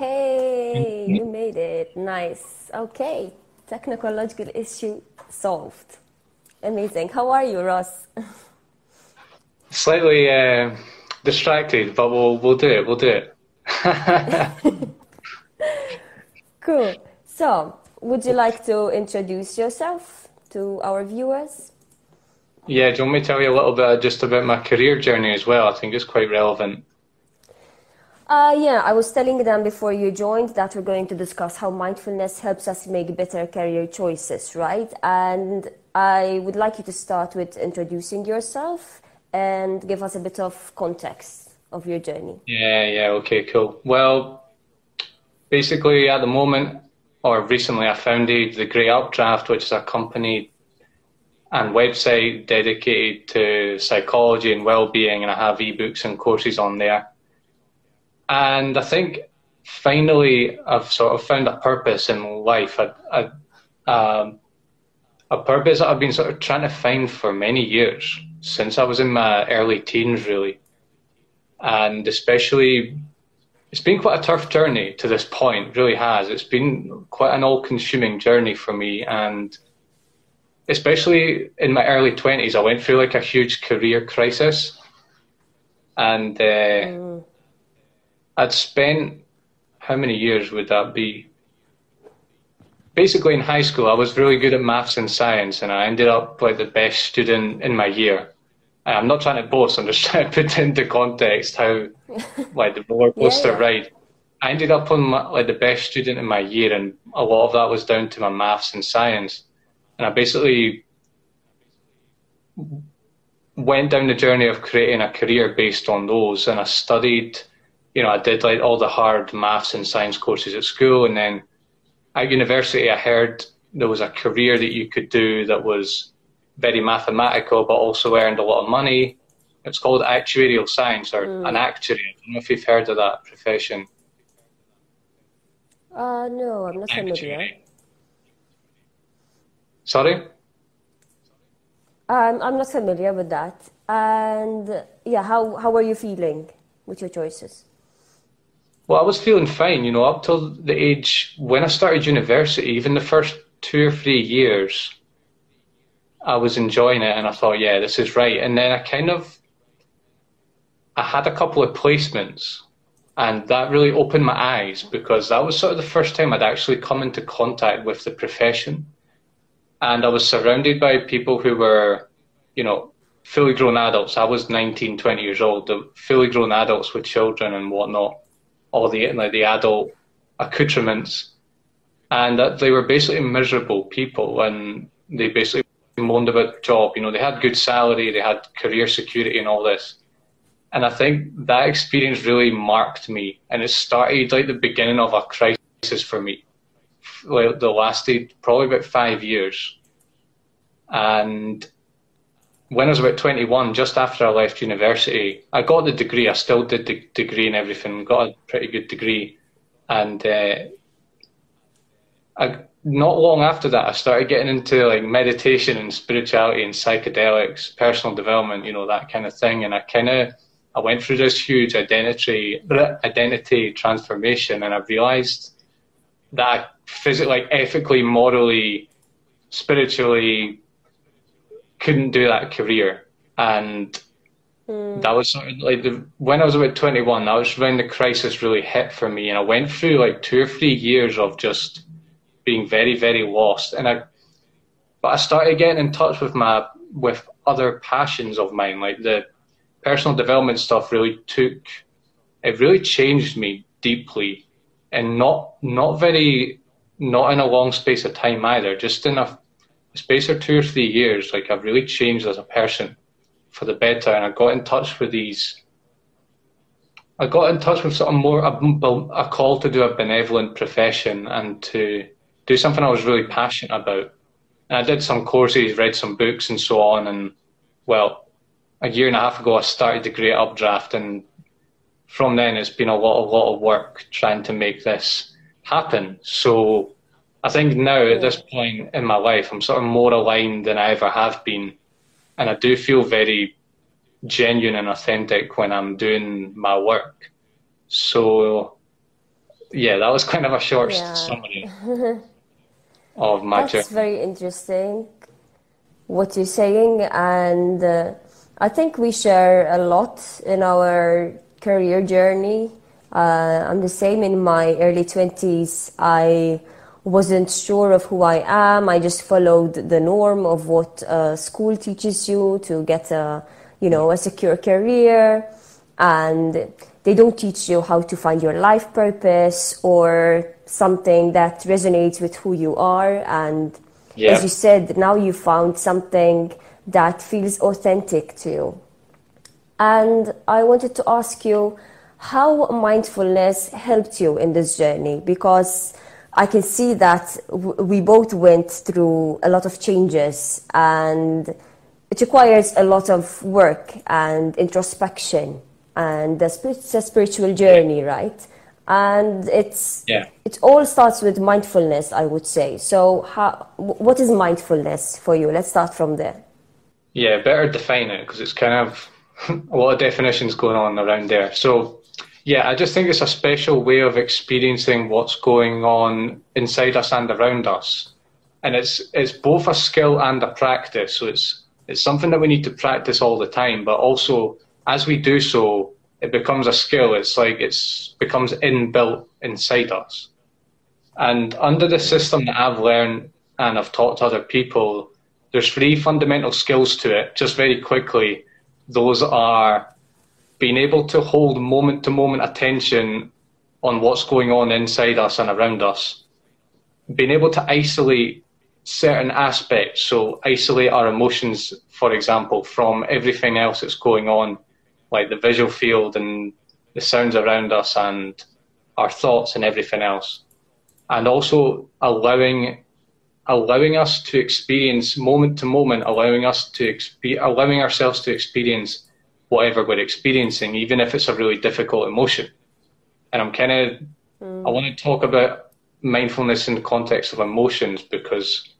Hey, you made it. Nice. Okay. Technological issue solved. Amazing. How are you, Ross? Slightly distracted, but we'll do it. We'll do it. Cool. So, would you like to introduce yourself to our viewers? Yeah, do you want me to tell you a little bit just about my career journey as well? I think it's quite relevant. Yeah, I was telling them before you joined that we're going to discuss how mindfulness helps us make better career choices, right? And I would like you to start with introducing yourself and give us a bit of context of your journey. Yeah, okay, cool. Well, basically at the moment, or recently, I founded The Grey Updraft, which is a company and website dedicated to psychology and well-being, and I have ebooks and courses on there. And I think finally I've sort of found a purpose in life, a purpose that I've been sort of trying to find for many years, since I was in my early teens really. And especially, it's been quite a tough journey to this point, it really has. It's been quite an all-consuming journey for me, and especially in my early 20s, I went through like a huge career crisis. And... I'd spent, how many years would that be? Basically in high school, I was really good at maths and science, and I ended up like the best student in my year. And I'm not trying to boast, I'm just trying to put into context how like the roller coaster ride. I ended up on like the best student in my year, and a lot of that was down to my maths and science. And I basically went down the journey of creating a career based on those, and I studied... You know, I did like all the hard maths and science courses at school, and then at university I heard there was a career that you could do that was very mathematical but also earned a lot of money. It's called actuarial science, or an actuary. I don't know if you've heard of that profession. No, I'm not familiar. Sorry? I'm not familiar with that. And yeah, how are you feeling with your choices? Well, I was feeling fine, you know, up till the age when I started university, even the first 2 or 3 years, I was enjoying it and I thought, yeah, this is right. And then I had a couple of placements, and that really opened my eyes, because that was sort of the first time I'd actually come into contact with the profession. And I was surrounded by people who were, you know, fully grown adults. I was 19, 20 years old, fully grown adults with children and whatnot. All the like the adult accoutrements, and that they were basically miserable people, and they basically moaned about the job. You know, they had good salary, they had career security and all this. And I think that experience really marked me, and it started like the beginning of a crisis for me. Well, that lasted probably about 5 years. And when I was about 21, just after I left university, I got the degree. I still did the degree and everything, got a pretty good degree. And not long after that, I started getting into like meditation and spirituality and psychedelics, personal development, you know, that kind of thing. And I went through this huge identity transformation, and I realized that I physically, like, ethically, morally, spiritually, couldn't do that career. And that was sort of like when I was about 21, that was when the crisis really hit for me. And I went through like 2 or 3 years of just being very, very lost. And but I started getting in touch with with other passions of mine, like the personal development stuff really it really changed me deeply, and not in a long space of time either, just in a space of 2 or 3 years. Like, I've really changed as a person for the better, and I got in touch with sort of more a call to do a benevolent profession and to do something I was really passionate about. And I did some courses, read some books and so on, and well, a year and a half ago I started The Grey Updraft, and from then it's been a lot of work trying to make this happen. So I think now at this point in my life, I'm sort of more aligned than I ever have been. And I do feel very genuine and authentic when I'm doing my work. So yeah, that was kind of a short summary of my journey. That's very interesting, what you're saying, and I think we share a lot in our career journey. I'm the same. In my early 20s, I wasn't sure of who I am. I just followed the norm of what school teaches you to get a, you know, a secure career, and they don't teach you how to find your life purpose or something that resonates with who you are. And as you said, now you found something that feels authentic to you. And I wanted to ask you how mindfulness helped you in this journey, because I can see that we both went through a lot of changes, and it requires a lot of work and introspection and it's a spiritual journey, right? And it all starts with mindfulness, I would say. So what is mindfulness for you? Let's start from there. Yeah, better define it, because it's kind of a lot of definitions going on around there. So yeah, I just think it's a special way of experiencing what's going on inside us and around us. And it's both a skill and a practice. So it's something that we need to practice all the time, but also as we do so, it becomes a skill. It's like it becomes inbuilt inside us. And under the system that I've learned and I've taught to other people, there's three fundamental skills to it, just very quickly. Those are being able to hold moment-to-moment attention on what's going on inside us and around us, being able to isolate certain aspects, so isolate our emotions, for example, from everything else that's going on, like the visual field and the sounds around us and our thoughts and everything else. And also allowing us to experience moment to moment, allowing ourselves to experience whatever we're experiencing, even if it's a really difficult emotion. And I want to talk about mindfulness in the context of emotions, because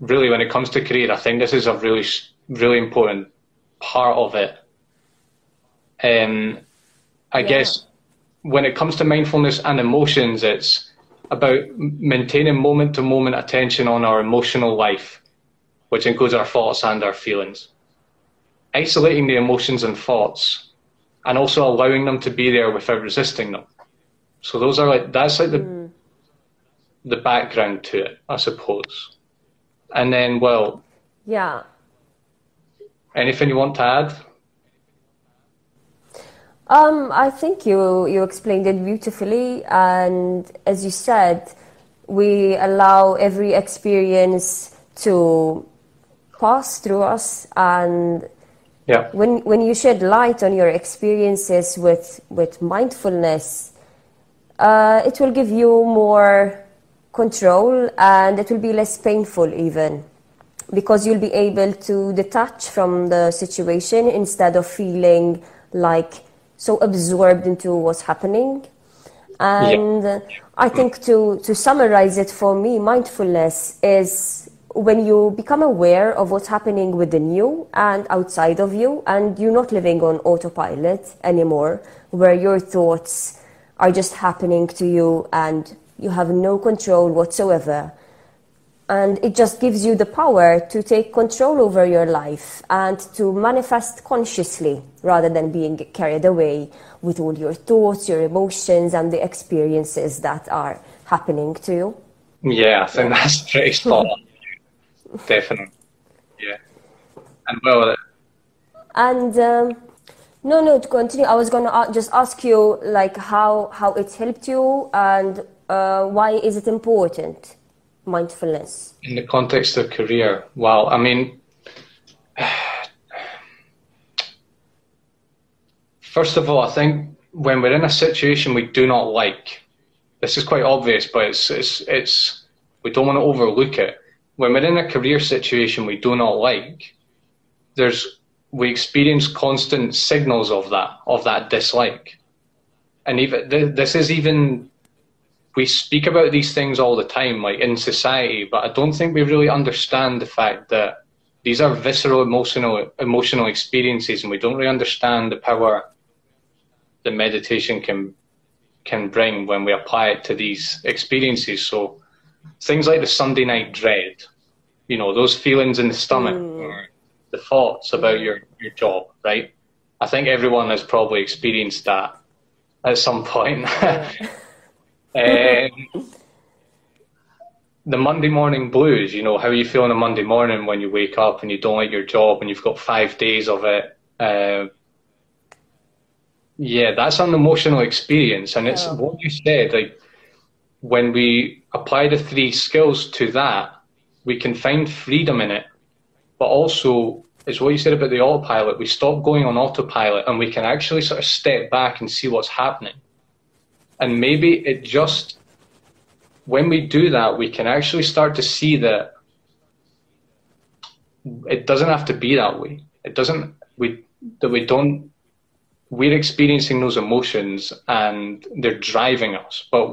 really when it comes to career, I think this is a really, really important part of it. I guess when it comes to mindfulness and emotions, it's about maintaining moment-to-moment attention on our emotional life, which includes our thoughts and our feelings. Isolating the emotions and thoughts, and also allowing them to be there without resisting them. So those are the background to it, I suppose. And then, anything you want to add? I think you explained it beautifully, and as you said, we allow every experience to pass through us, and when you shed light on your experiences with mindfulness, it will give you more control, and it will be less painful even, because you'll be able to detach from the situation instead of feeling like so absorbed into what's happening. And I think to summarize it for me, mindfulness is when you become aware of what's happening within you and outside of you, and you're not living on autopilot anymore, where your thoughts are just happening to you and you have no control whatsoever. And it just gives you the power to take control over your life and to manifest consciously, rather than being carried away with all your thoughts, your emotions, and the experiences that are happening to you. Yeah, I think that's pretty spot on. Definitely. Yeah. And to continue, I was going to just ask you, like, how it's helped you and why is it important? Mindfulness in the context of career. Well, I mean, first of all, I think when we're in a situation we do not like, this is quite obvious, but it's we don't want to overlook it. When we're in a career situation we do not like, we experience constant signals of that dislike, and even this is even. We speak about these things all the time, like in society, but I don't think we really understand the fact that these are visceral emotional experiences, and we don't really understand the power that meditation can can bring when we apply it to these experiences. So things like the Sunday night dread, you know, those feelings in the stomach, the thoughts about your job, right? I think everyone has probably experienced that at some point. The Monday morning blues, you know, how are you feeling on Monday morning when you wake up and you don't like your job and you've got 5 days of it? Yeah, that's an emotional experience. And it's what you said, like, when we apply the 3 skills to that, we can find freedom in it. But also, it's what you said about the autopilot. We stop going on autopilot and we can actually sort of step back and see what's happening. And maybe it just, when we do that, we can actually start to see that it doesn't have to be that way. It doesn't, we're experiencing those emotions and they're driving us, but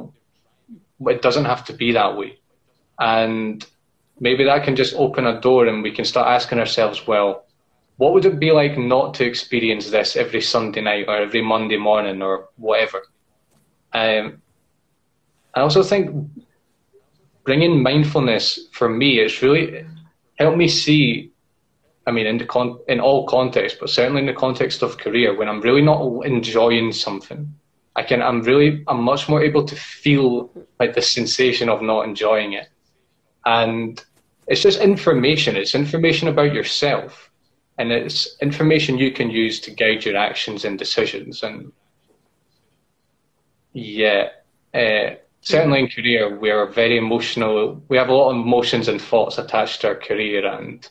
it doesn't have to be that way. And maybe that can just open a door and we can start asking ourselves, well, what would it be like not to experience this every Sunday night or every Monday morning or whatever? I also think bringing mindfulness, for me, it's really helped me see, I mean, in all contexts, but certainly in the context of career, when I'm really not enjoying something, I'm much more able to feel like the sensation of not enjoying it. And it's just information. It's information about yourself, and it's information you can use to guide your actions and decisions. And yeah, certainly in career, we're very emotional. We have a lot of emotions and thoughts attached to our career. And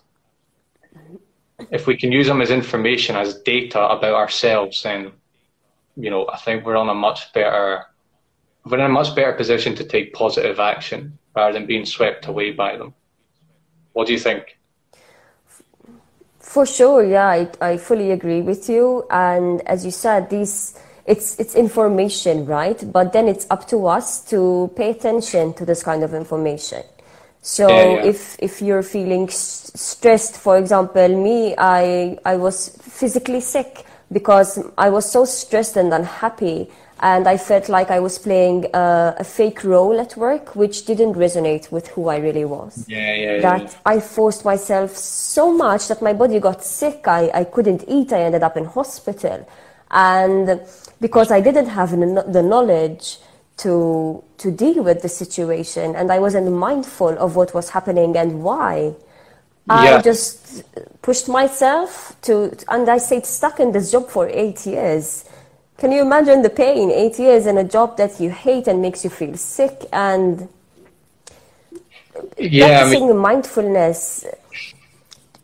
if we can use them as information, as data about ourselves, then, you know, I think we're in a much better position to take positive action rather than being swept away by them. What do you think? For sure, yeah, I fully agree with you. And as you said, it's information, right? But then it's up to us to pay attention to this kind of information. So if you're feeling stressed, for example, me, I was physically sick because I was so stressed and unhappy. And I felt like I was playing a fake role at work, which didn't resonate with who I really was. I forced myself so much that my body got sick. I couldn't eat. I ended up in hospital. And because I didn't have the knowledge to deal with the situation, and I wasn't mindful of what was happening and why, I just pushed myself and I stayed stuck in this job for 8 years. Can you imagine the pain? 8 years in a job that you hate and makes you feel sick, and practicing mindfulness,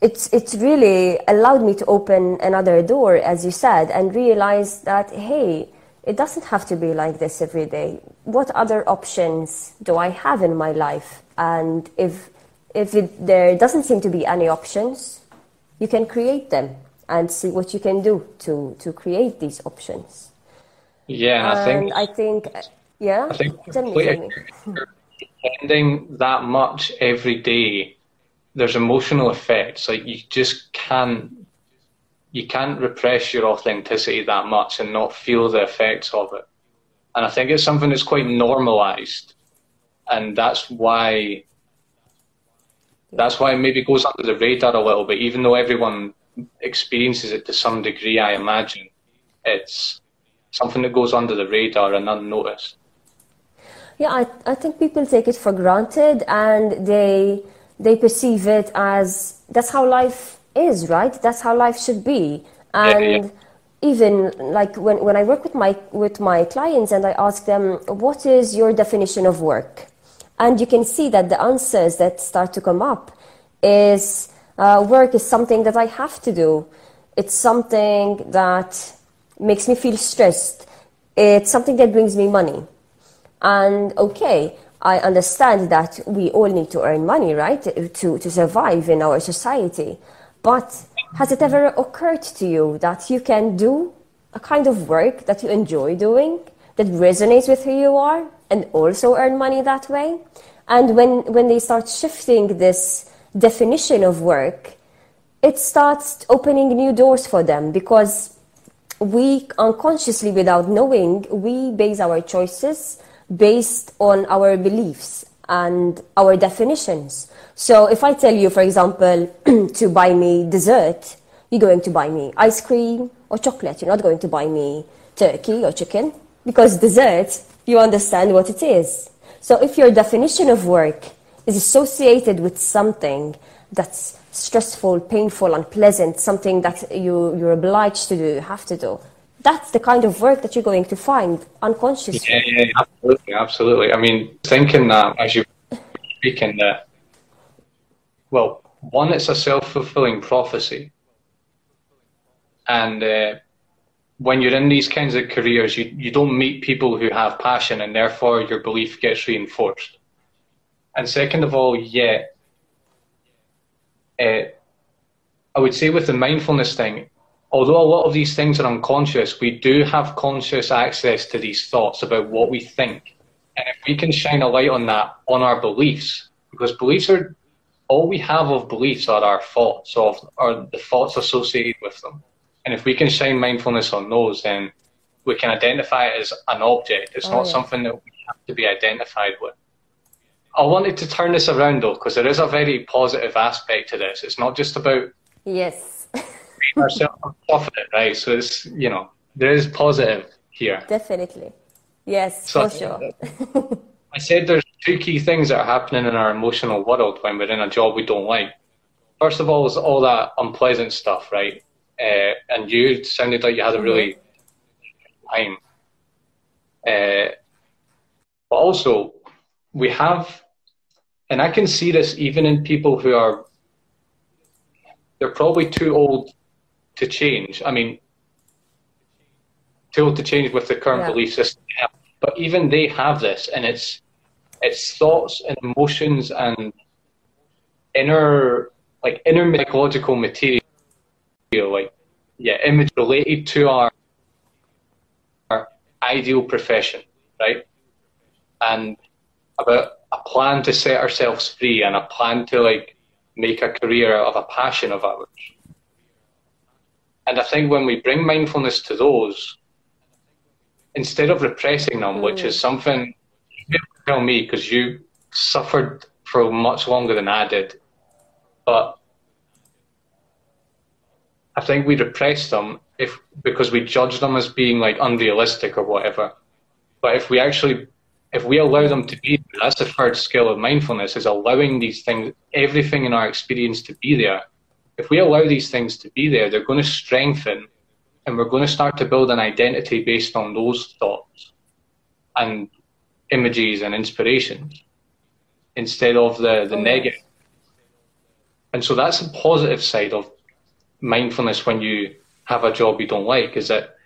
it's really allowed me to open another door, as you said, and realize that, hey, it doesn't have to be like this every day. What other options do I have in my life? And if there doesn't seem to be any options, you can create them and see what you can do to create these options. Yeah, and I think spending that much every day, there's emotional effects. Like, you just can't repress your authenticity that much and not feel the effects of it. And I think it's something that's quite normalized, and that's why it maybe goes under the radar a little bit, even though everyone experiences it to some degree. I imagine it's something that goes under the radar and unnoticed. Yeah, I think people take it for granted, and they perceive it as that's how life is, right? That's how life should be. And even like when I work with my clients and I ask them, what is your definition of work? And you can see that the answers that start to come up is, work is something that I have to do. It's something that makes me feel stressed. It's something that brings me money. And okay, I understand that we all need to earn money, right? To survive in our society. But has it ever occurred to you that you can do a kind of work that you enjoy doing, that resonates with who you are, and also earn money that way? And when they start shifting this definition of work, it starts opening new doors for them, because we unconsciously, without knowing, we base our choices based on our beliefs and our definitions. So if I tell you, for example, to buy me dessert, you're going to buy me ice cream or chocolate. You're not going to buy me turkey or chicken, because dessert, you understand what it is. So if your definition of work is associated with something that's stressful, painful, unpleasant, something that you're obliged to do, you have to do, that's the kind of work that you're going to find unconsciously. Yeah, absolutely, absolutely. I mean, thinking that as you're speaking there, well, one, it's a self-fulfilling prophecy. And when you're in these kinds of careers, you don't meet people who have passion, and therefore your belief gets reinforced. And second of all, I would say with the mindfulness thing, although a lot of these things are unconscious, we do have conscious access to these thoughts about what we think. And if we can shine a light on that, on our beliefs, because beliefs are, all we have of beliefs are our thoughts, or the thoughts associated with them. And if we can shine mindfulness on those, then we can identify it as an object. It's not something that we have to be identified with. I wanted to turn this around, though, because there is a very positive aspect to this. It's not just about... Yes. ourselves off of it, right? So it's, you know, there is positive here. Definitely. Yes, so for sure. I said there's two key things that are happening in our emotional world when we're in a job we don't like. First of all is all that unpleasant stuff, right? And you sounded like you had a really time. But also... we have, and I can see this even in people who are, they're probably too old to change. I mean, too old to change with the current belief system. But even they have this, and it's thoughts and emotions and inner psychological material, image related to our ideal profession, right? And about a plan to set ourselves free and a plan to make a career out of a passion of ours. And I think when we bring mindfulness to those, instead of repressing them, which is something you tell me, because you suffered for much longer than I did, but I think we repress them because we judge them as being unrealistic or whatever. But if we allow them to be, that's the third skill of mindfulness, is allowing these things, everything in our experience to be there. If we allow these things to be there, they're going to strengthen, and we're going to start to build an identity based on those thoughts and images and inspirations instead of the negative. And so that's the positive side of mindfulness when you have a job you don't like, is that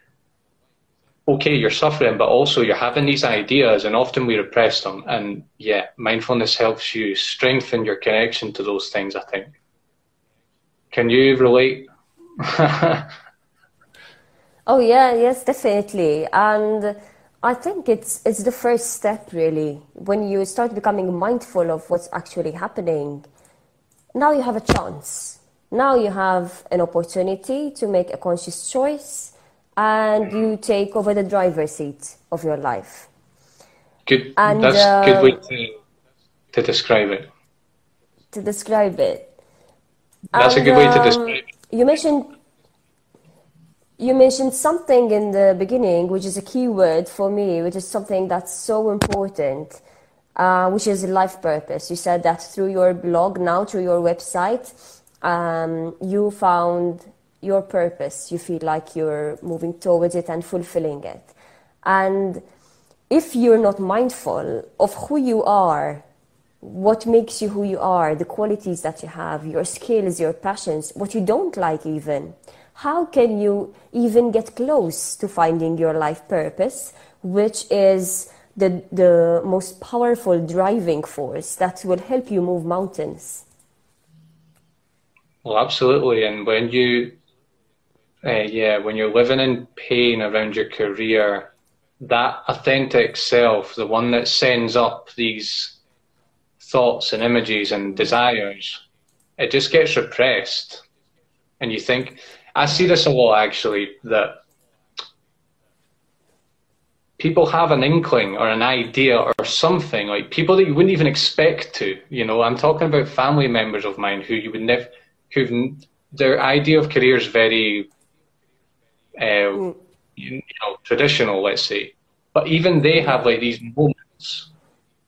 okay, you're suffering, but also you're having these ideas, and often we repress them. And mindfulness helps you strengthen your connection to those things, I think. Can you relate? Yes, definitely. And I think it's the first step, really. When you start becoming mindful of what's actually happening, now you have a chance. Now you have an opportunity to make a conscious choice, and you take over the driver's seat of your life. Good. And, that's a good way to describe it. That's a good way to describe it. You mentioned something in the beginning, which is a key word for me, which is something that's so important, which is life purpose. You said that through your blog, now through your website, you found your purpose. You feel like you're moving towards it and fulfilling it. And if you're not mindful of who you are, what makes you who you are, the qualities that you have, your skills, your passions, what you don't like even, how can you even get close to finding your life purpose, which is the most powerful driving force that will help you move mountains? Well, absolutely. And when you... when you're living in pain around your career, that authentic self, the one that sends up these thoughts and images and desires, it just gets repressed. And you think, I see this a lot actually, that people have an inkling or an idea or something, like people that you wouldn't even expect to, you know, I'm talking about family members of mine who you would never, who their idea of career is very, you know, traditional, let's say, but even they have like these moments,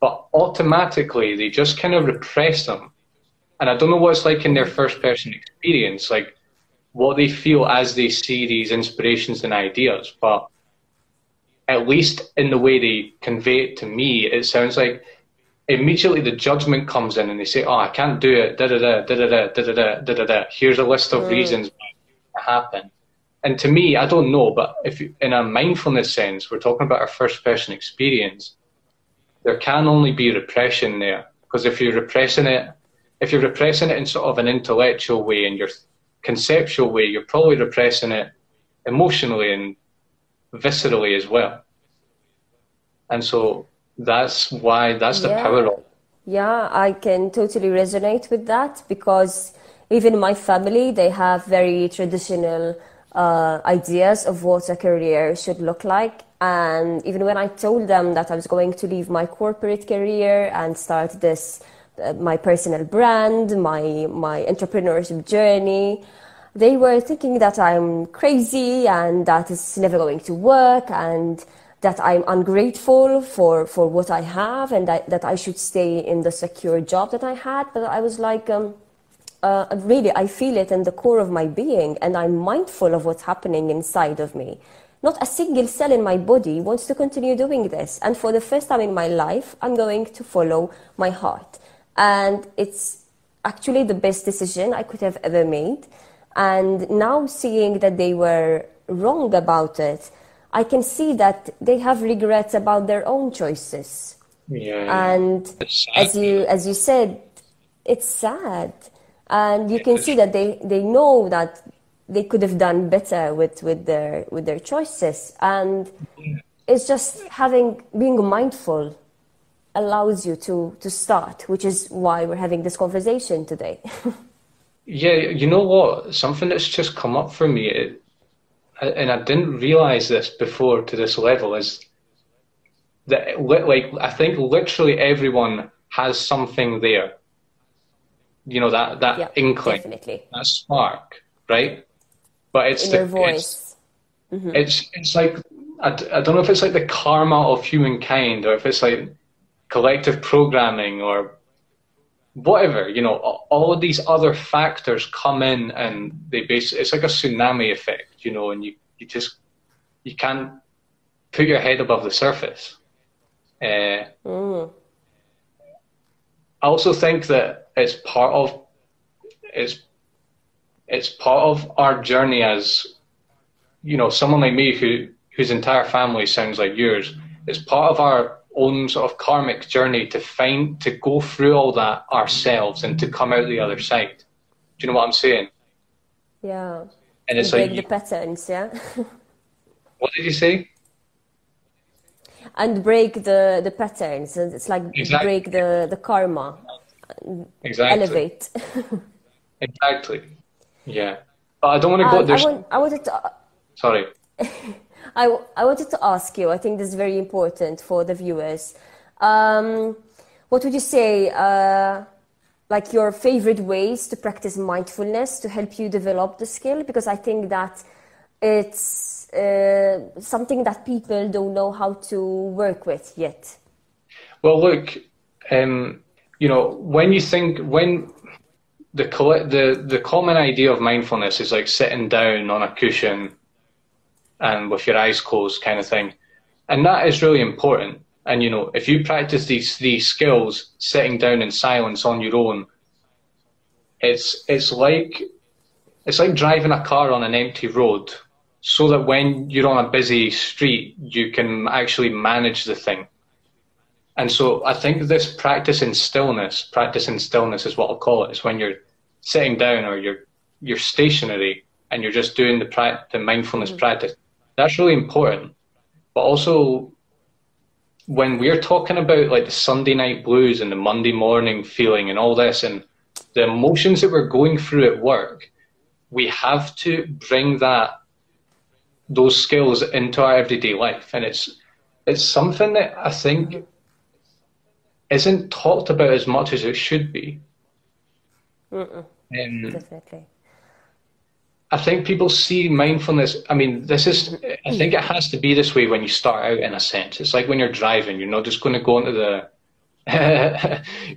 but automatically they just kind of repress them. And I don't know what it's like in their first person experience, like what they feel as they see these inspirations and ideas, but at least in the way they convey it to me, it sounds like immediately the judgment comes in and they say, oh, I can't do it, here's a list of reasons why it can't happen. And to me, I don't know, but if you, in a mindfulness sense, we're talking about our first person experience, there can only be repression there, because if you're repressing it, if you're repressing it in sort of an intellectual way and your conceptual way, you're probably repressing it emotionally and viscerally as well. And so that's why, that's the power of it. Yeah, I can totally resonate with that, because even my family, they have very traditional ideas of what a career should look like. And even when I told them that I was going to leave my corporate career and start this my personal brand, my entrepreneurship journey, they were thinking that I'm crazy and that it's never going to work and that I'm ungrateful for what I have and that I should stay in the secure job that I had. But I was like, really, I feel it in the core of my being and I'm mindful of what's happening inside of me. Not a single cell in my body wants to continue doing this. And for the first time in my life, I'm going to follow my heart. And it's actually the best decision I could have ever made. And now seeing that they were wrong about it, I can see that they have regrets about their own choices. Yeah. And as you said, it's sad. And you can see that they know that they could have done better with their choices. And it's just being mindful allows you to start, which is why we're having this conversation today. Yeah, you know what? Something that's just come up for me, and I didn't realize this before to this level, is that like I think literally everyone has something there. You know, that inkling, definitely. That spark, right? But it's in your voice. It's like I don't know if it's like the karma of humankind or if it's like collective programming or whatever, you know, all of these other factors come in and they basically, it's like a tsunami effect, you know, and you can't put your head above the surface. I also think that it's part of our journey as, you know, someone like me whose entire family sounds like yours, it's part of our own sort of karmic journey to go through all that ourselves and to come out the other side. Do you know what I'm saying? Yeah. And it's like the patterns, yeah. What did you say? And break the patterns. It's like break the karma. Exactly. Elevate. Exactly. Yeah. But I don't want to go there. I wanted to. Sorry. I wanted to ask you, I think this is very important for the viewers. What would you say, like your favorite ways to practice mindfulness to help you develop the skill? Because I think that it's something that people don't know how to work with yet. Well, look, you know, when the common idea of mindfulness is like sitting down on a cushion and with your eyes closed kind of thing. And that is really important. And, you know, if you practice these three skills, sitting down in silence on your own, it's like driving a car on an empty road so that when you're on a busy street, you can actually manage the thing. And so I think this practice in stillness is what I'll call it. It's when you're sitting down or you're stationary and you're just doing the mindfulness practice. That's really important. But also, when we're talking about like the Sunday night blues and the Monday morning feeling and all this and the emotions that we're going through at work, we have to bring those skills into our everyday life. And it's it's something that I think isn't talked about as much as it should be. Definitely. I think people see mindfulness. I mean, this is, I think it has to be this way when you start out, in a sense. It's like when you're driving, you're not just going to go into the,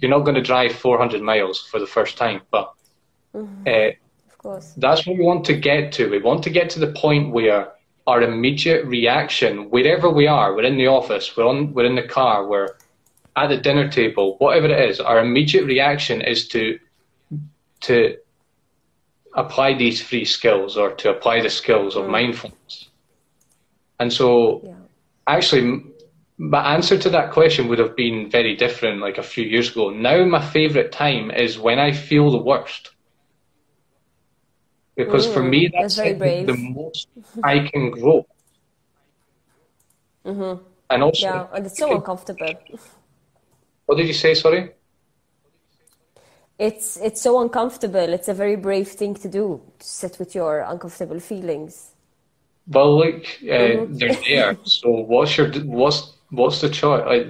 you're not going to drive 400 miles for the first time. But of course, that's what we want to get to. We want to get to the point where our immediate reaction, wherever we are, we're in the office, we're in the car, we're at the dinner table, whatever it is, our immediate reaction is to apply these three skills, or to apply the skills of mindfulness. And so actually my answer to that question would have been very different like a few years ago. Now my favorite time is when I feel the worst, because for me that's the most I can grow. And also and it's so uncomfortable. What did you say, sorry? It's so uncomfortable. It's a very brave thing to do, to sit with your uncomfortable feelings. Well, look, they're there. So what's the choice?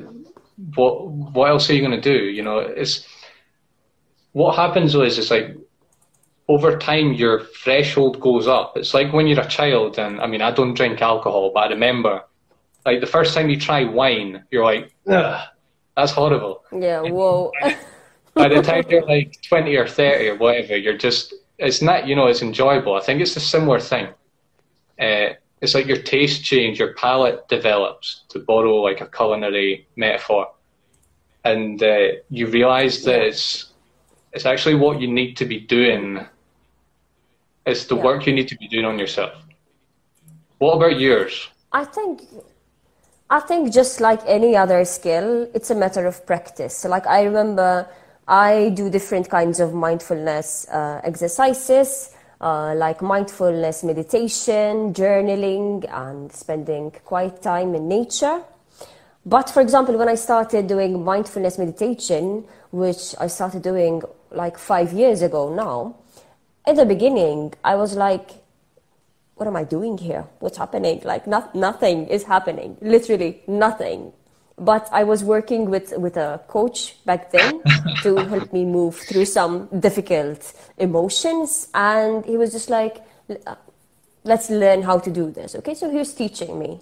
What else are you going to do? You know, it's what happens though is it's like over time your threshold goes up. It's like when you're a child, and I mean, I don't drink alcohol, but I remember like the first time you try wine, you're like, ugh, that's horrible. Yeah. Whoa. By the time you're like 20 or 30 or whatever, you're just, it's not, you know, it's enjoyable. I think it's a similar thing. It's like your taste change, your palate develops, to borrow like a culinary metaphor. And you realize that it's actually what you need to be doing. It's the work you need to be doing on yourself. What about yours? I think just like any other skill, it's a matter of practice. So like I remember, I do different kinds of mindfulness exercises, like mindfulness meditation, journaling, and spending quiet time in nature. But for example, when I started doing mindfulness meditation, which I started doing like 5 years ago now, in the beginning, I was like, what am I doing here? What's happening? Like nothing is happening, literally nothing. But I was working with a coach back then to help me move through some difficult emotions. And he was just like, let's learn how to do this. Okay, so he was teaching me.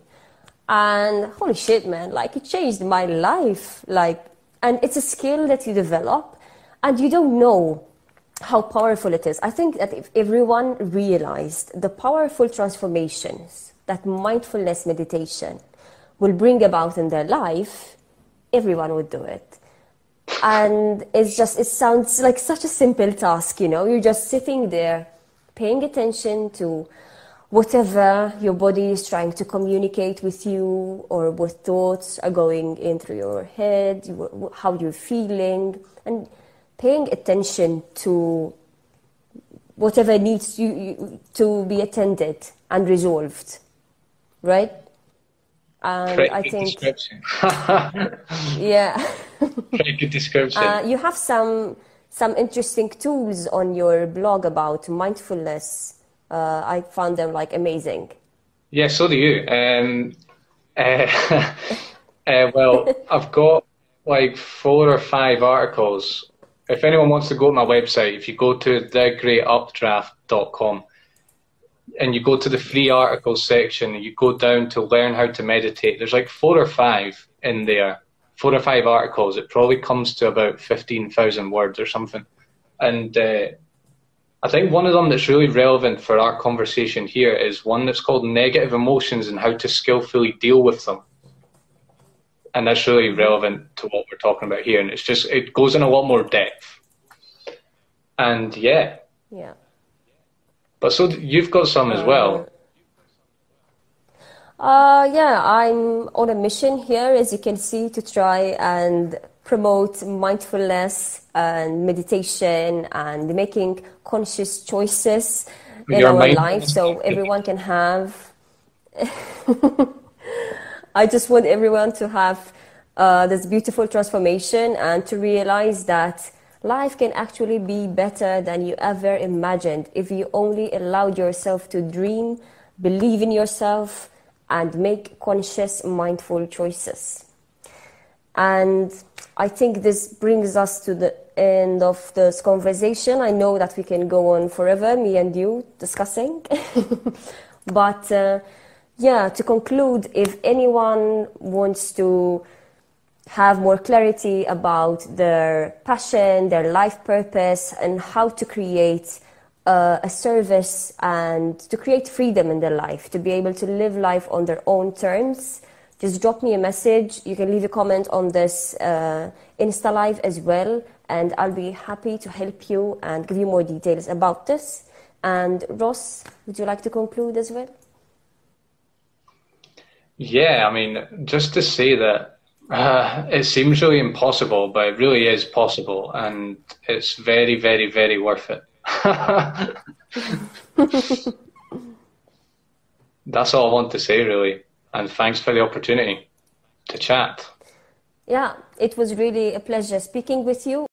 And holy shit, man, like it changed my life. Like, and it's a skill that you develop and you don't know how powerful it is. I think that if everyone realized the powerful transformations that mindfulness meditation will bring about in their life, everyone would do it. And it's just, it sounds like such a simple task, you know, you're just sitting there paying attention to whatever your body is trying to communicate with you, or what thoughts are going in through your head, how you're feeling, and paying attention to whatever needs you to be attended and resolved, right? And I think, very good description. You have some interesting tools on your blog about mindfulness. I found them like amazing. Yeah, so do you. Well, I've got like 4 or 5 articles. If anyone wants to go to my website, if you go to thegreyupdraft.com, and you go to the free articles section and you go down to learn how to meditate, there's like 4 or 5 in there, 4 or 5 articles. It probably comes to about 15,000 words or something. And I think one of them that's really relevant for our conversation here is one that's called Negative Emotions and How to Skillfully Deal with Them. And that's really relevant to what we're talking about here. And it's just, it goes in a lot more depth. And yeah. But so you've got some as well. Yeah, I'm on a mission here, as you can see, to try and promote mindfulness and meditation and making conscious choices in our life, so everyone can have... I just want everyone to have this beautiful transformation and to realize that life can actually be better than you ever imagined if you only allowed yourself to dream, believe in yourself, and make conscious, mindful choices. And I think this brings us to the end of this conversation. I know that we can go on forever, me and you, discussing. But yeah, to conclude, if anyone wants to have more clarity about their passion, their life purpose, and how to create a service and to create freedom in their life, to be able to live life on their own terms, just drop me a message. You can leave a comment on this Insta Live as well, and I'll be happy to help you and give you more details about this. And Ross, would you like to conclude as well? Yeah, I mean, just to say that it seems really impossible, but it really is possible, and it's very, very, very worth it. That's all I want to say, really. And thanks for the opportunity to chat. Yeah, it was really a pleasure speaking with you.